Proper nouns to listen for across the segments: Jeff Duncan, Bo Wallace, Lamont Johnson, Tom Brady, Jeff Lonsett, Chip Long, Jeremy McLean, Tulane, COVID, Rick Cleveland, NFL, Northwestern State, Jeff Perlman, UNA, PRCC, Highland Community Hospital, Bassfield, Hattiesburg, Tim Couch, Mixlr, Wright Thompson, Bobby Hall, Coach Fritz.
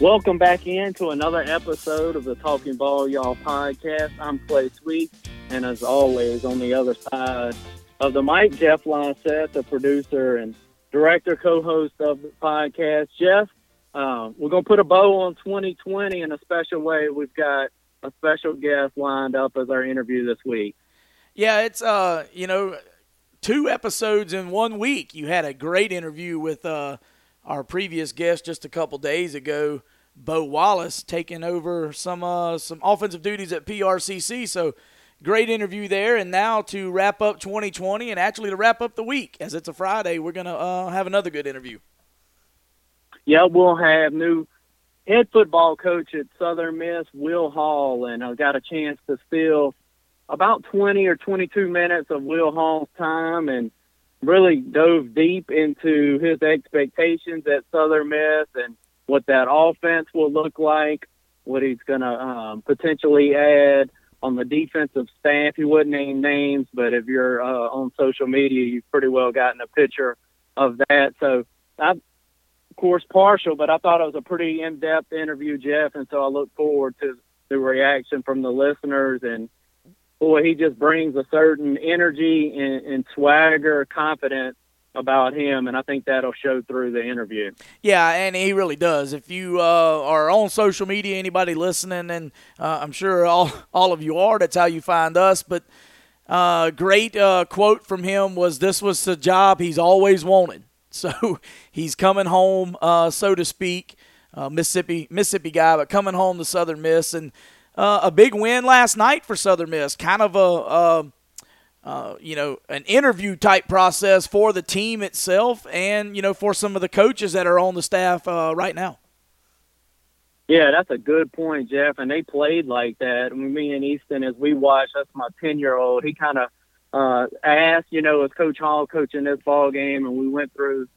Welcome back in to another episode of the Talking Ball Y'all podcast. I'm Clay Sweet, and as always, on the other side of the mic, Jeff Lonsett, the producer and director, co-host of the podcast. Jeff, we're going to put a bow on 2020 in a special way. We've got a special guest lined up as our interview this week. Yeah, it's, two episodes in 1 week. You had a great interview with our previous guest just a couple days ago, Bo Wallace, taking over some offensive duties at PRCC. So great interview there. And now to wrap up 2020 and actually to wrap up the week, as it's a Friday, we're going to have another good interview. Yeah, we'll have new head football coach at Southern Miss, Will Hall, and I got a chance to steal about 20 or 22 minutes of Will Hall's time and really dove deep into his expectations at Southern Miss and what that offense will look like, what he's going to potentially add on the defensive staff. He wouldn't name names, but if you're on social media, you've pretty well gotten a picture of that. So I'm, of course, partial, but I thought it was a pretty in-depth interview, Jeff, and so I look forward to the reaction from the listeners. And boy, he just brings a certain energy and swagger, confidence about him, and I think that'll show through the interview. Yeah, and he really does. If you are on social media, anybody listening, and I'm sure all of you are, that's how you find us, but great quote from him was, "This was the job he's always wanted." So he's coming home, so to speak, Mississippi guy, but coming home to Southern Miss, and a big win last night for Southern Miss. Kind of an interview type process for the team itself, and for some of the coaches that are on the staff right now. Yeah, that's a good point, Jeff. And they played like that. Me and Easton, as we watched, that's my 10-year-old. He kind of asked, is Coach Hall coaching this ball game? And we went through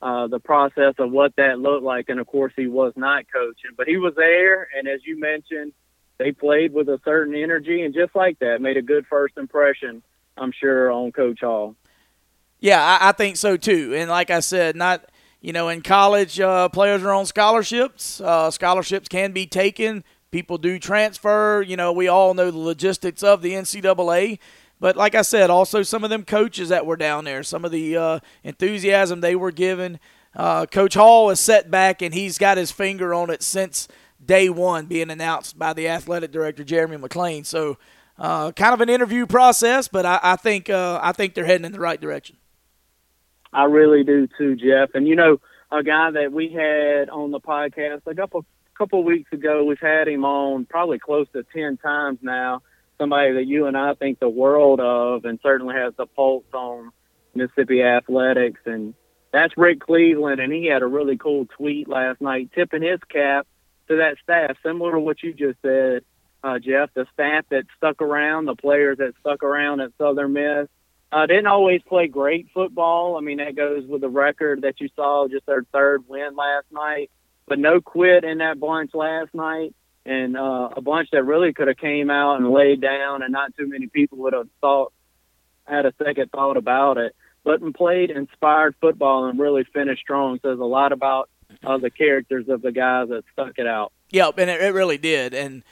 the process of what that looked like. And of course, he was not coaching, but he was there. And as you mentioned, they played with a certain energy, and just like that, made a good first impression, I'm sure, on Coach Hall. Yeah, I think so too. And like I said, in college, players are on scholarships. Scholarships can be taken. People do transfer. We all know the logistics of the NCAA. But like I said, also some of them coaches that were down there, some of the enthusiasm they were given. Coach Hall is set back, and he's got his finger on it since day one, being announced by the athletic director, Jeremy McLean. So kind of an interview process, but I think they're heading in the right direction. I really do too, Jeff. And, a guy that we had on the podcast a couple weeks ago, we've had him on probably close to 10 times now, somebody that you and I think the world of and certainly has the pulse on Mississippi athletics. And that's Rick Cleveland, and he had a really cool tweet last night tipping his cap to that staff, similar to what you just said, Jeff, the staff that stuck around, the players that stuck around at Southern Miss, didn't always play great football. I mean, that goes with the record that you saw, just their third win last night, but no quit in that bunch last night, and a bunch that really could have came out and laid down, and not too many people would have had a second thought about it, but played inspired football and really finished strong. So there's a lot about the characters of the guys that stuck it out. Yep, and it really did. And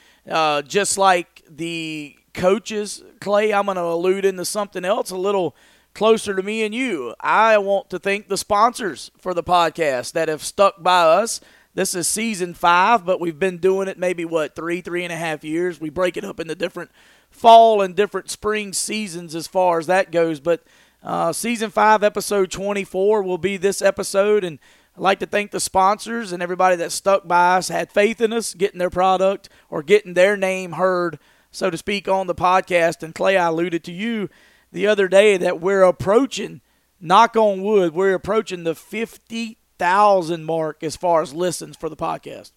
just like the coaches, Clay, I'm going to allude into something else a little closer to me and you. I want to thank the sponsors for the podcast that have stuck by us. This is season 5, but we've been doing it maybe, 3.5 years. We break it up into different fall and different spring seasons as far as that goes. But season 5, episode 24 will be this episode, and I'd like to thank the sponsors and everybody that stuck by us, had faith in us, getting their product or getting their name heard, so to speak, on the podcast. And Clay, I alluded to you the other day that we're approaching, knock on wood, we're approaching the 50,000 mark as far as listens for the podcast.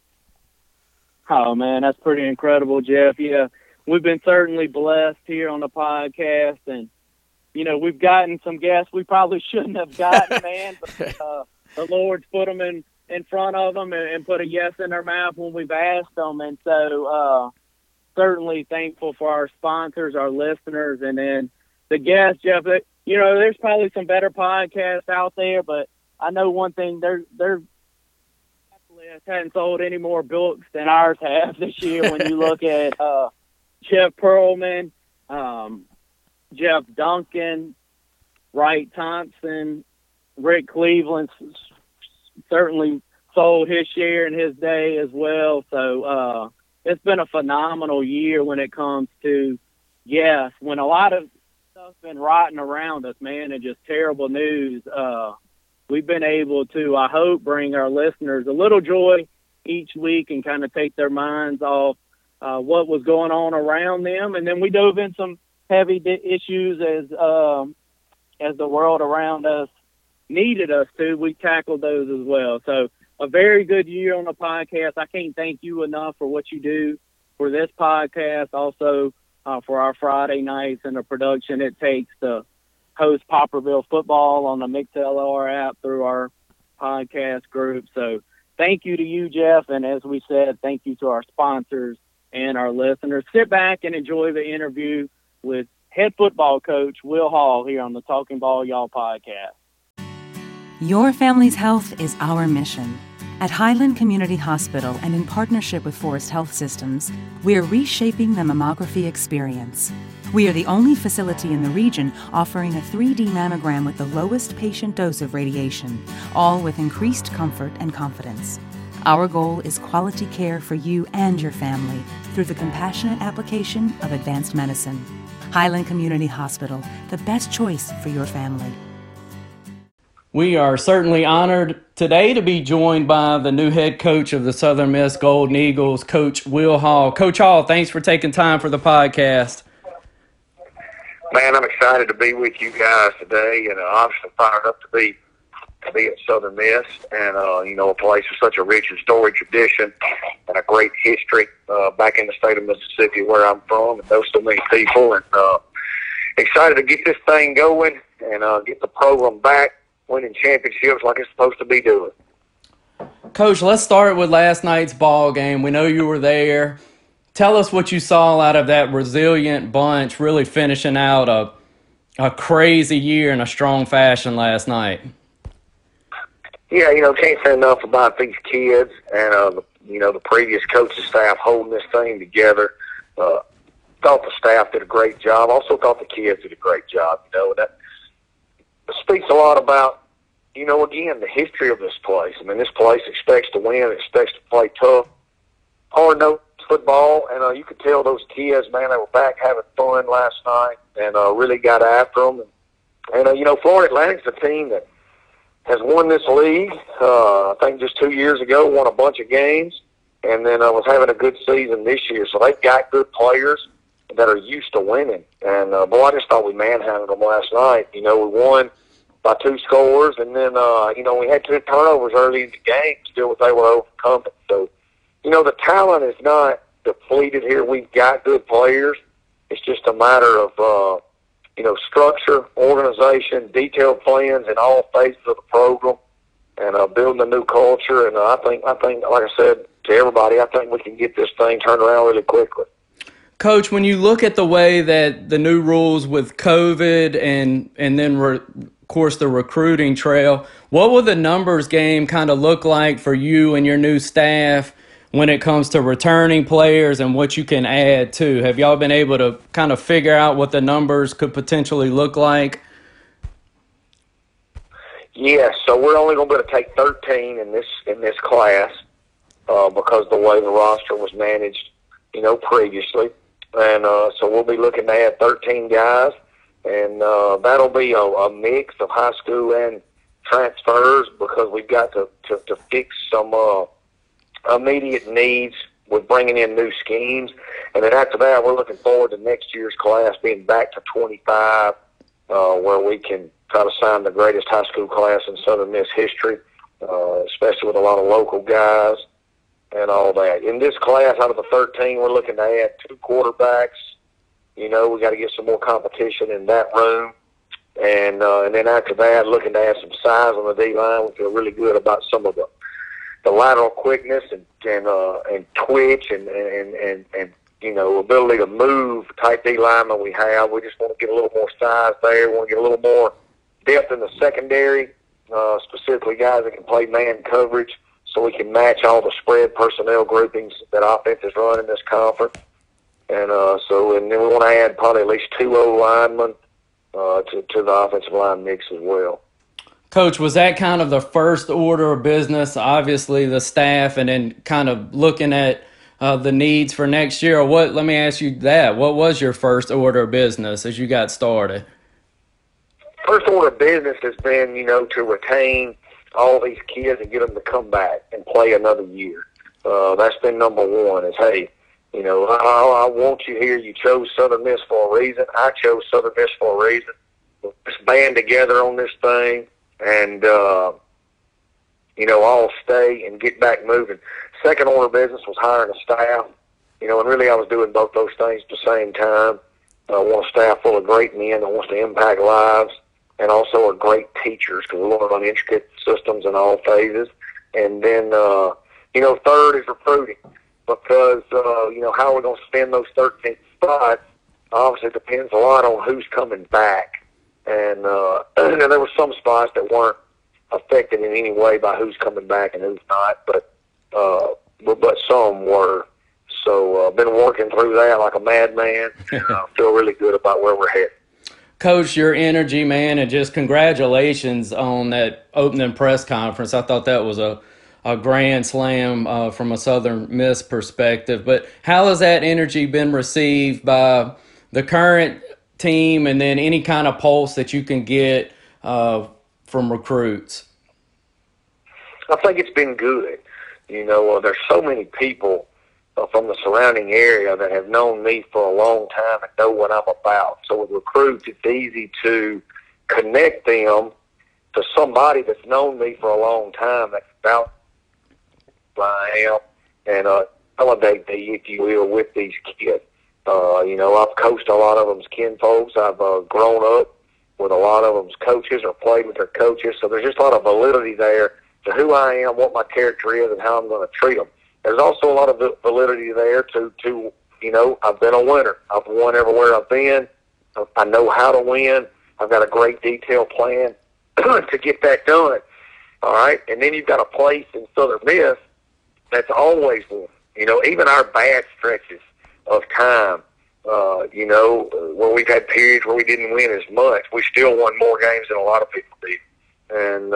Oh, man, that's pretty incredible, Jeff. Yeah, we've been certainly blessed here on the podcast. And, we've gotten some guests we probably shouldn't have gotten, man. But, the Lord's put them in front of them and put a yes in their mouth when we've asked them. And so certainly thankful for our sponsors, our listeners, and then the guests, Jeff. There's probably some better podcasts out there, but I know one thing, they're Miss hadn't sold any more books than ours have this year. When you look at Jeff Perlman, Jeff Duncan, Wright Thompson, Rick Cleveland certainly sold his share in his day as well. So it's been a phenomenal year when it comes to, yes, when a lot of stuff's been rotting around us, man, and just terrible news, we've been able to, I hope, bring our listeners a little joy each week and kind of take their minds off what was going on around them. And then we dove in some heavy issues as the world around us needed us to. We tackled those as well. So a very good year on the podcast. I can't thank you enough for what you do for this podcast, also for our Friday nights and the production it takes to host Popperville football on the Mixlr app through our podcast group. So thank you to you, Jeff. And as we said, thank you to our sponsors and our listeners. Sit back and enjoy the interview with head football coach Will Hall here on the Talking Ball Y'all podcast. Your family's health is our mission. At Highland Community Hospital and in partnership with Forest Health Systems, we are reshaping the mammography experience. We are the only facility in the region offering a 3D mammogram with the lowest patient dose of radiation, all with increased comfort and confidence. Our goal is quality care for you and your family through the compassionate application of advanced medicine. Highland Community Hospital, the best choice for your family. We are certainly honored today to be joined by the new head coach of the Southern Miss Golden Eagles, Coach Will Hall. Coach Hall, thanks for taking time for the podcast. Man, I'm excited to be with you guys today, and obviously fired up to be at Southern Miss, and a place with such a rich and storied tradition and a great history back in the state of Mississippi, where I'm from, and know so many people, and excited to get this thing going and get the program back winning championships like it's supposed to be doing. Coach, let's start with last night's ball game. We know you were there. Tell us what you saw out of that resilient bunch really finishing out a crazy year in a strong fashion last night. Yeah, can't say enough about these kids and, the previous coaching staff holding this thing together. Thought the staff did a great job. Also thought the kids did a great job. That speaks a lot about, again, the history of this place. I mean, this place expects to win, expects to play tough, hard-nosed football, and you could tell those kids, man, they were back having fun last night and really got after them. And Florida Atlantic's a team that has won this league, I think just 2 years ago, won a bunch of games, and then was having a good season this year. So they've got good players that are used to winning. And, boy, I just thought we manhandled them last night. We won by 2 scores, and then, we had 2 turnovers early in the game. Still, they were overcoming. So, the talent is not depleted here. We've got good players. It's just a matter of, structure, organization, detailed plans in all phases of the program, and building a new culture. And I think, like I said to everybody, I think we can get this thing turned around really quickly. Coach, when you look at the way that the new rules with COVID and then, of course, the recruiting trail, what will the numbers game kind of look like for you and your new staff when it comes to returning players and what you can add to? Have y'all been able to kind of figure out what the numbers could potentially look like? Yes, so we're only going to be able to take 13 in this class because the way the roster was managed, previously. And so we'll be looking to add 13 guys, and that'll be a mix of high school and transfers because we've got to fix some immediate needs with bringing in new schemes. And then after that, we're looking forward to next year's class being back to 25, where we can try to sign the greatest high school class in Southern Miss history, especially with a lot of local guys and all that. In this class, out of the 13, we're looking to add 2 quarterbacks. We got to get some more competition in that room. And then after that, looking to add some size on the D-line. We feel really good about some of the lateral quickness and twitch and ability to move type D lineman we have. We just want to get a little more size there. We want to get a little more depth in the secondary, specifically guys that can play man coverage. so we can match all the spread personnel groupings that offense is running in this conference. And then we want to add probably at least two O linemen to the offensive line mix as well. Coach, was that kind of the first order of business, obviously the staff, and then kind of looking at the needs for next year? Let me ask you that. What was your first order of business as you got started? First order of business has been, to retain all these kids and get them to come back and play another year. That's been number one is, hey, I want you here. You chose Southern Miss for a reason. I chose Southern Miss for a reason. Let's band together on this thing and, all stay and get back moving. Second order of business was hiring a staff, and really I was doing both those things at the same time. I want a staff full of great men that wants to impact lives and also are great teachers because we want to run intricate systems in all phases. And then, third is recruiting. Because, how we're going to spend those 13 spots obviously depends a lot on who's coming back. And there were some spots that weren't affected in any way by who's coming back and who's not, but some were. So I've been working through that like a madman, and I feel really good about where we're headed. Coach, your energy, man, and just congratulations on that opening press conference. I thought that was a grand slam from a Southern Miss perspective. But how has that energy been received by the current team and then any kind of pulse that you can get from recruits? I think it's been good. There's so many people from the surrounding area that have known me for a long time and know what I'm about. So with recruits, it's easy to connect them to somebody that's known me for a long time that's about I am and validate me, if you will, with these kids. I've coached a lot of them's kin folks. I've grown up with a lot of them's coaches or played with their coaches. So there's just a lot of validity there to who I am, what my character is, and how I'm going to treat them. There's also a lot of validity there to I've been a winner. I've won everywhere I've been. I know how to win. I've got a great detailed plan to get that done. All right, and then you've got a place in Southern Miss that's always one. Even our bad stretches of time, where we've had periods where we didn't win as much, we still won more games than a lot of people did. And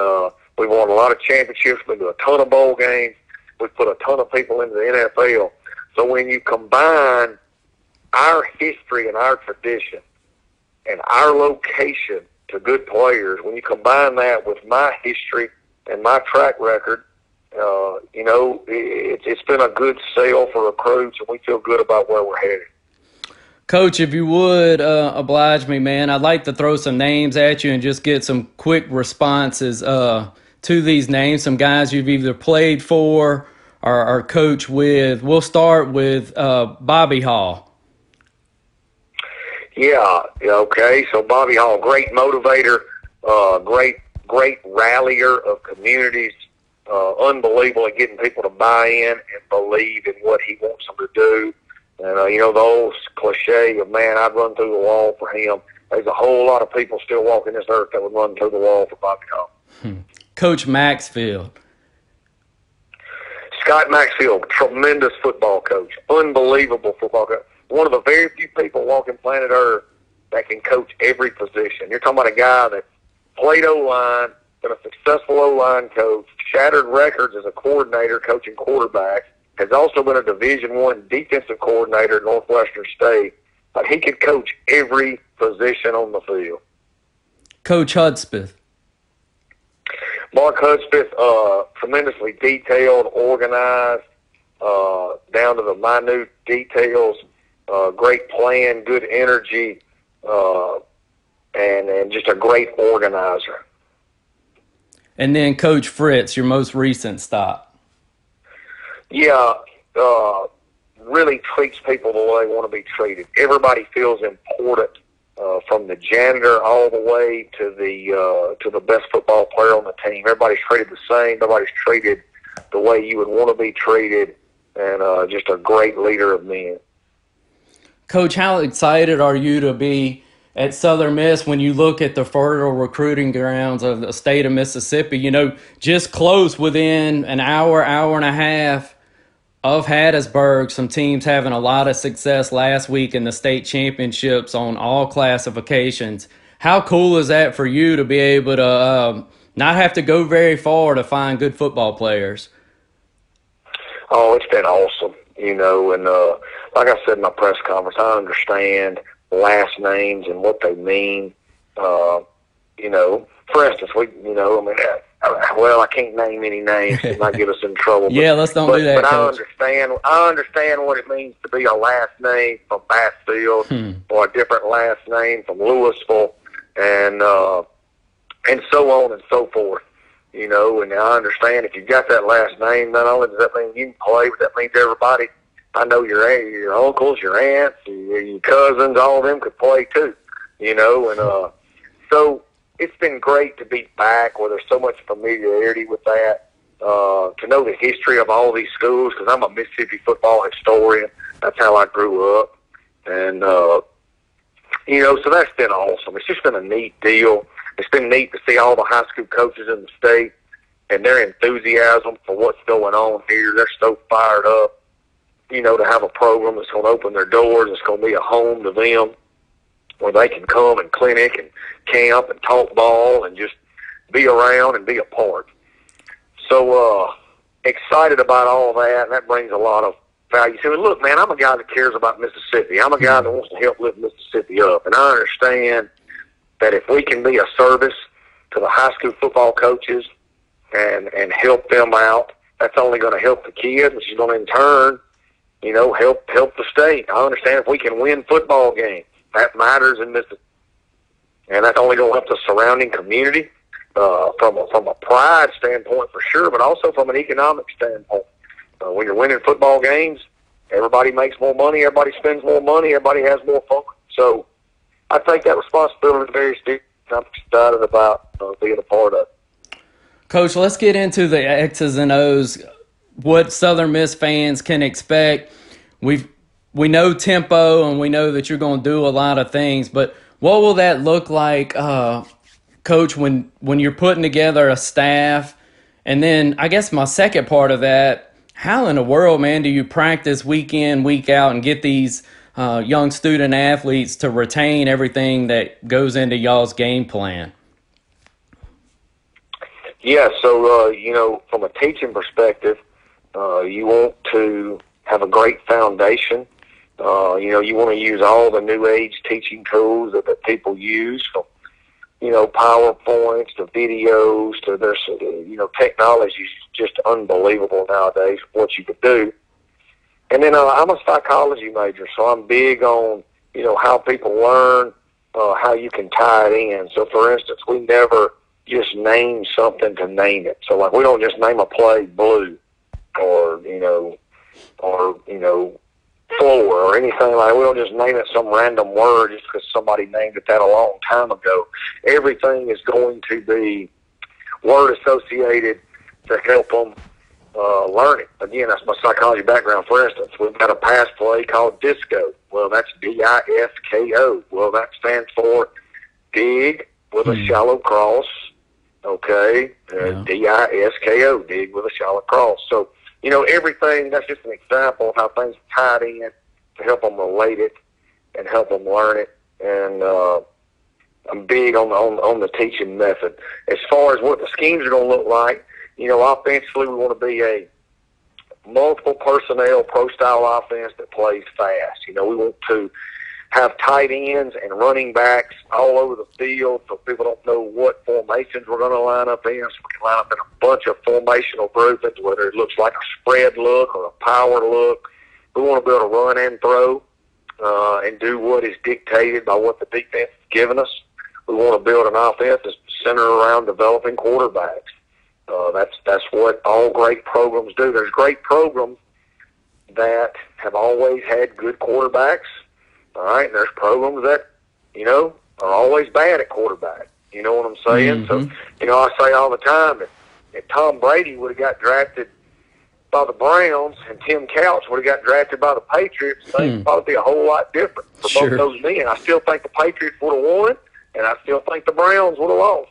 we won a lot of championships. We do a ton of bowl games. We put a ton of people into the NFL. So when you combine our history and our tradition and our location to good players, when you combine that with my history and my track record, it's been a good sale for recruits, and we feel good about where we're headed. Coach, if you would oblige me, man, I'd like to throw some names at you and just get some quick responses to these names, some guys you've either played for or coached with. We'll start with Bobby Hall. Yeah, okay, so Bobby Hall, great motivator, great rallier of communities, unbelievable at getting people to buy in and believe in what he wants them to do. And, the old cliche of, man, I'd run through the wall for him. There's a whole lot of people still walking this earth that would run through the wall for Bobby Hall. Coach Maxfield. Scott Maxfield, tremendous football coach, unbelievable football coach. One of the very few people walking planet Earth that can coach every position. You're talking about a guy that played O-line, been a successful O-line coach, shattered records as a coordinator coaching quarterbacks, has also been a Division I defensive coordinator at Northwestern State. But he could coach every position on the field. Coach Hudspeth. Mark Hudspeth, tremendously detailed, organized, down to the minute details. Great plan, good energy, and just a great organizer. And then Coach Fritz, your most recent stop. Yeah, really treats people the way they want to be treated. Everybody feels important, from the janitor all the way to the best football player on the team. Everybody's treated the same. Nobody's treated the way you would want to be treated, and just a great leader of men. Coach, how excited are you to be at Southern Miss, when you look at the fertile recruiting grounds of the state of Mississippi, you know, just close within an hour, hour and a half of Hattiesburg, some teams having a lot of success last week in the state championships on all classifications. How cool is that for you to be able to not have to go very far to find good football players? Oh, it's been awesome, you know, and like I said in my press conference, I understand last names and what they mean. You know, for instance, I can't name any names; it might get us in trouble. Yeah, let's don't do that. But Coach, I understand what it means to be a last name from Bassfield or a different last name from Louisville, and so on and so forth. You know, and I understand if you got that last name, not only does that mean you can play, but that means everybody. I know your uncles, your aunts, your cousins, all of them could play too. You know, and so it's been great to be back where there's so much familiarity with that, to know the history of all these schools, because I'm a Mississippi football historian. That's how I grew up. And, you know, so that's been awesome. It's just been a neat deal. It's been neat to see all the high school coaches in the state and their enthusiasm for what's going on here. They're so fired up, you know, to have a program that's going to open their doors, it's going to be a home to them where they can come and clinic and camp and talk ball and just be around and be a part. So excited about all that, and that brings a lot of value to it. Look, man, I'm a guy that cares about Mississippi. I'm a guy that wants to help lift Mississippi up, and I understand that if we can be a service to the high school football coaches and help them out, that's only going to help the kids, which is going to in turn, you know, help the state. I understand if we can win football games, that matters in Mississippi, and that's only going to help the surrounding community from a pride standpoint for sure, but also from an economic standpoint. When you're winning football games, everybody makes more money, everybody spends more money, everybody has more fun. So I take that responsibility very seriously. I'm excited about being a part of it. Coach, let's get into the X's and O's, what Southern Miss fans can expect. We know tempo, and we know that you're going to do a lot of things, but what will that look like, Coach, when you're putting together a staff? And then I guess my second part of that, how in the world, man, do you practice week in, week out and get these young student athletes to retain everything that goes into y'all's game plan? Yeah, so, you know, from a teaching perspective, you want to have a great foundation. You know, you want to use all the new age teaching tools that people use, from, you know, PowerPoints to videos to their, you know, technology is just unbelievable nowadays what you could do. And then I'm a psychology major, so I'm big on, you know, how people learn, how you can tie it in. So, for instance, we never just name something to name it. So, like, we don't just name a play blue or floor or anything like that. We don't just name it some random word just because somebody named it that a long time ago. Everything is going to be word-associated to help them learning. Again, that's my psychology background. For instance, we've got a pass play called disco. Well, that's D-I-S-K-O. Well, that stands for dig with a shallow cross. Okay? Yeah. D-I-S-K-O, dig with a shallow cross. So, you know, everything, that's just an example of how things tied in to help them relate it and help them learn it. And I'm big on the teaching method. As far as what the schemes are going to look like, you know, offensively, we want to be a multiple personnel pro-style offense that plays fast. You know, we want to have tight ends and running backs all over the field so people don't know what formations we're going to line up in. So we can line up in a bunch of formational groupings, whether it looks like a spread look or a power look. We want to be able to run and throw and do what is dictated by what the defense is giving us. We want to build an offense that's centered around developing quarterbacks. That's what all great programs do. There's great programs that have always had good quarterbacks, all right? And there's programs that, you know, are always bad at quarterback. You know what I'm saying? Mm-hmm. So, you know, I say all the time that if Tom Brady would have got drafted by the Browns and Tim Couch would have got drafted by the Patriots, things would probably be a whole lot different for both those men. I still think the Patriots would have won, and I still think the Browns would have lost.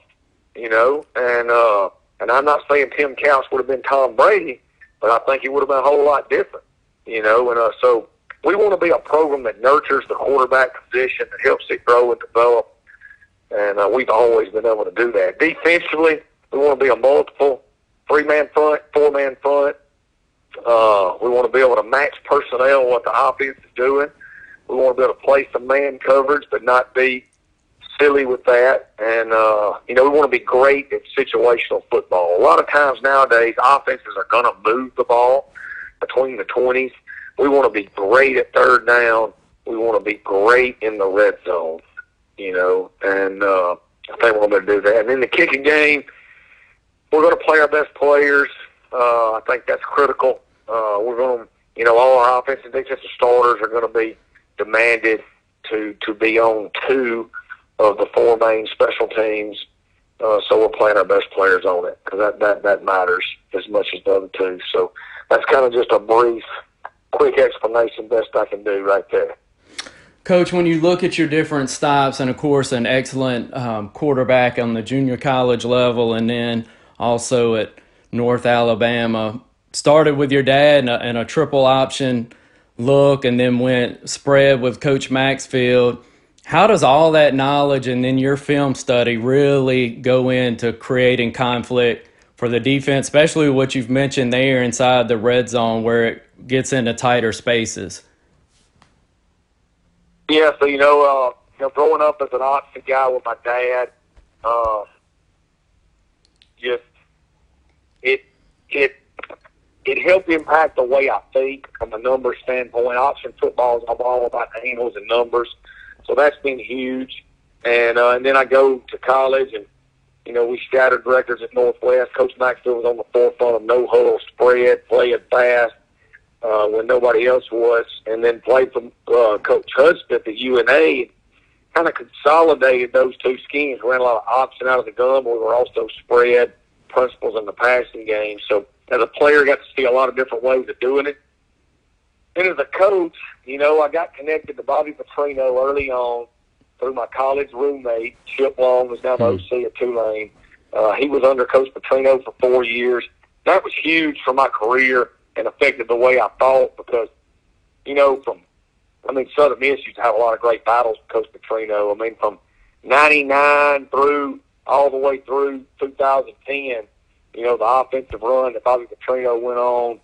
You know, and I'm not saying Tim Couch would have been Tom Brady, but I think he would have been a whole lot different. You know, and so we want to be a program that nurtures the quarterback position, that helps it grow and develop, and we've always been able to do that. Defensively, we want to be a multiple, three-man front, four-man front. We want to be able to match personnel, what the offense is doing. We want to be able to play some man coverage, but not be silly with that. And, you know, we want to be great at situational football. A lot of times nowadays, offenses are going to move the ball between the 20s. We want to be great at third down. We want to be great in the red zone, you know, and I think we're going to do that. And in the kicking game, we're going to play our best players. I think that's critical. We're going to, you know, all our offensive defensive starters are going to be demanded to be on two of the four main special teams. So we're playing our best players on it because that matters as much as the other two. So that's kind of just a brief, quick explanation, best I can do right there. Coach, when you look at your different stops and, of course, an excellent quarterback on the junior college level and then also at North Alabama, started with your dad in a triple option look and then went spread with Coach Maxfield. How does all that knowledge and then your film study really go into creating conflict for the defense, especially what you've mentioned there inside the red zone where it gets into tighter spaces? Yeah, so, you know, growing up as an option guy with my dad, just it helped impact the way I think from a numbers standpoint. Option football is all about angles and numbers, so that's been huge. And then I go to college, and you know we shattered records at Northwest. Coach Maxfield was on the forefront of no huddle spread, playing fast when nobody else was, and then played for Coach Hudspeth at UNA, kind of consolidated those two schemes, ran a lot of option out of the gun, but we were also spread principles in the passing game. So as a player, I got to see a lot of different ways of doing it. And as a coach, you know, I got connected to Bobby Petrino early on through my college roommate, Chip Long, who's now the OC at Tulane. He was under Coach Petrino for 4 years. That was huge for my career and affected the way I thought because, you know, Southern Miss used to have a lot of great battles with Coach Petrino. I mean, from 99 through all the way through 2010, you know, the offensive run that Bobby Petrino went on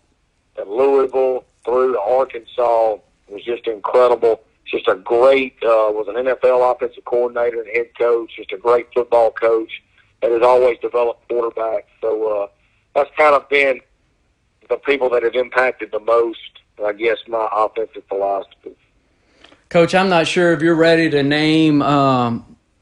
at Louisville through to Arkansas was just incredible. Just a great, was an NFL offensive coordinator and head coach, just a great football coach that has always developed quarterbacks. So that's kind of been the people that have impacted the most, I guess, my offensive philosophy. Coach, I'm not sure if you're ready to name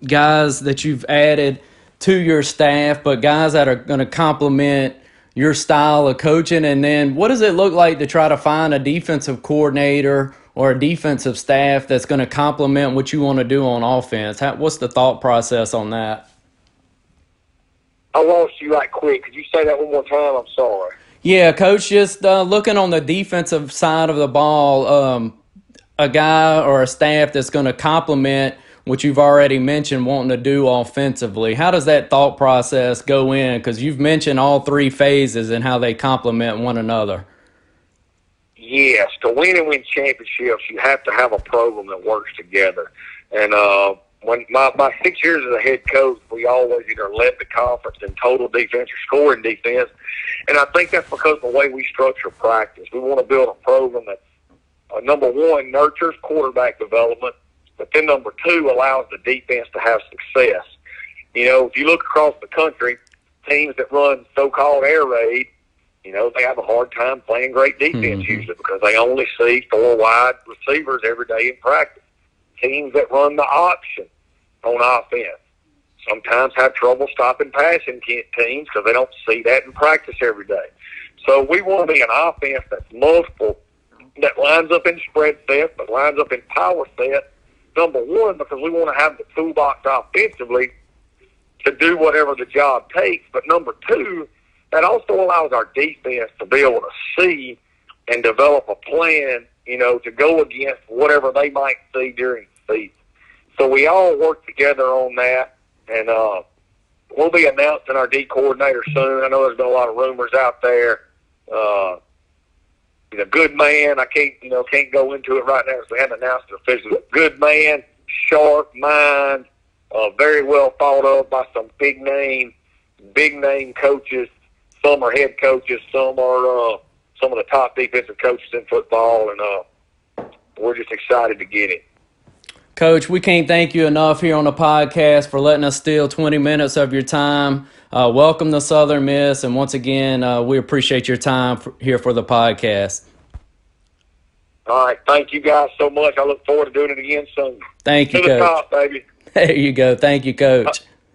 guys that you've added to your staff, but guys that are going to complement your style of coaching. And then what does it look like to try to find a defensive coordinator or a defensive staff that's going to complement what you want to do on offense? What's the thought process on that? I lost you right quick. Could you say that one more time? I'm sorry. Yeah, Coach, just looking on the defensive side of the ball, a guy or a staff that's going to complement what you've already mentioned wanting to do offensively. How does that thought process go in? Because you've mentioned all three phases and how they complement one another. Yes, to win and win championships, you have to have a program that works together. And when my 6 years as a head coach, we always either led the conference in total defense or scoring defense. And I think that's because of the way we structure practice. We want to build a program that, number one, nurtures quarterback development, but then number two allows the defense to have success. You know, if you look across the country, teams that run so-called air raid, you know, they have a hard time playing great defense usually because they only see four wide receivers every day in practice. Teams that run the option on offense sometimes have trouble stopping passing teams because they don't see that in practice every day. So we want to be an offense that's multiple, that lines up in spread set, but lines up in power set, number one, because we want to have the toolbox offensively to do whatever the job takes. But number two, That also allows our defense to be able to see and develop a plan, you know, to go against whatever they might see during the season. So we all work together on that, and we'll be announcing our D coordinator soon. I know there's been a lot of rumors out there. He's a good man. I can't go into it right now because we haven't announced it officially. Good man, sharp mind, very well thought of by some big name coaches. Some are head coaches. Some are some of the top defensive coaches in football, and we're just excited to get it. Coach, we can't thank you enough here on the podcast for letting us steal 20 minutes of your time. Welcome to Southern Miss, and once again, we appreciate your time here for the podcast. All right, thank you guys so much. I look forward to doing it again soon. Thank you, Coach. To the top, baby. There you go. Thank you, Coach.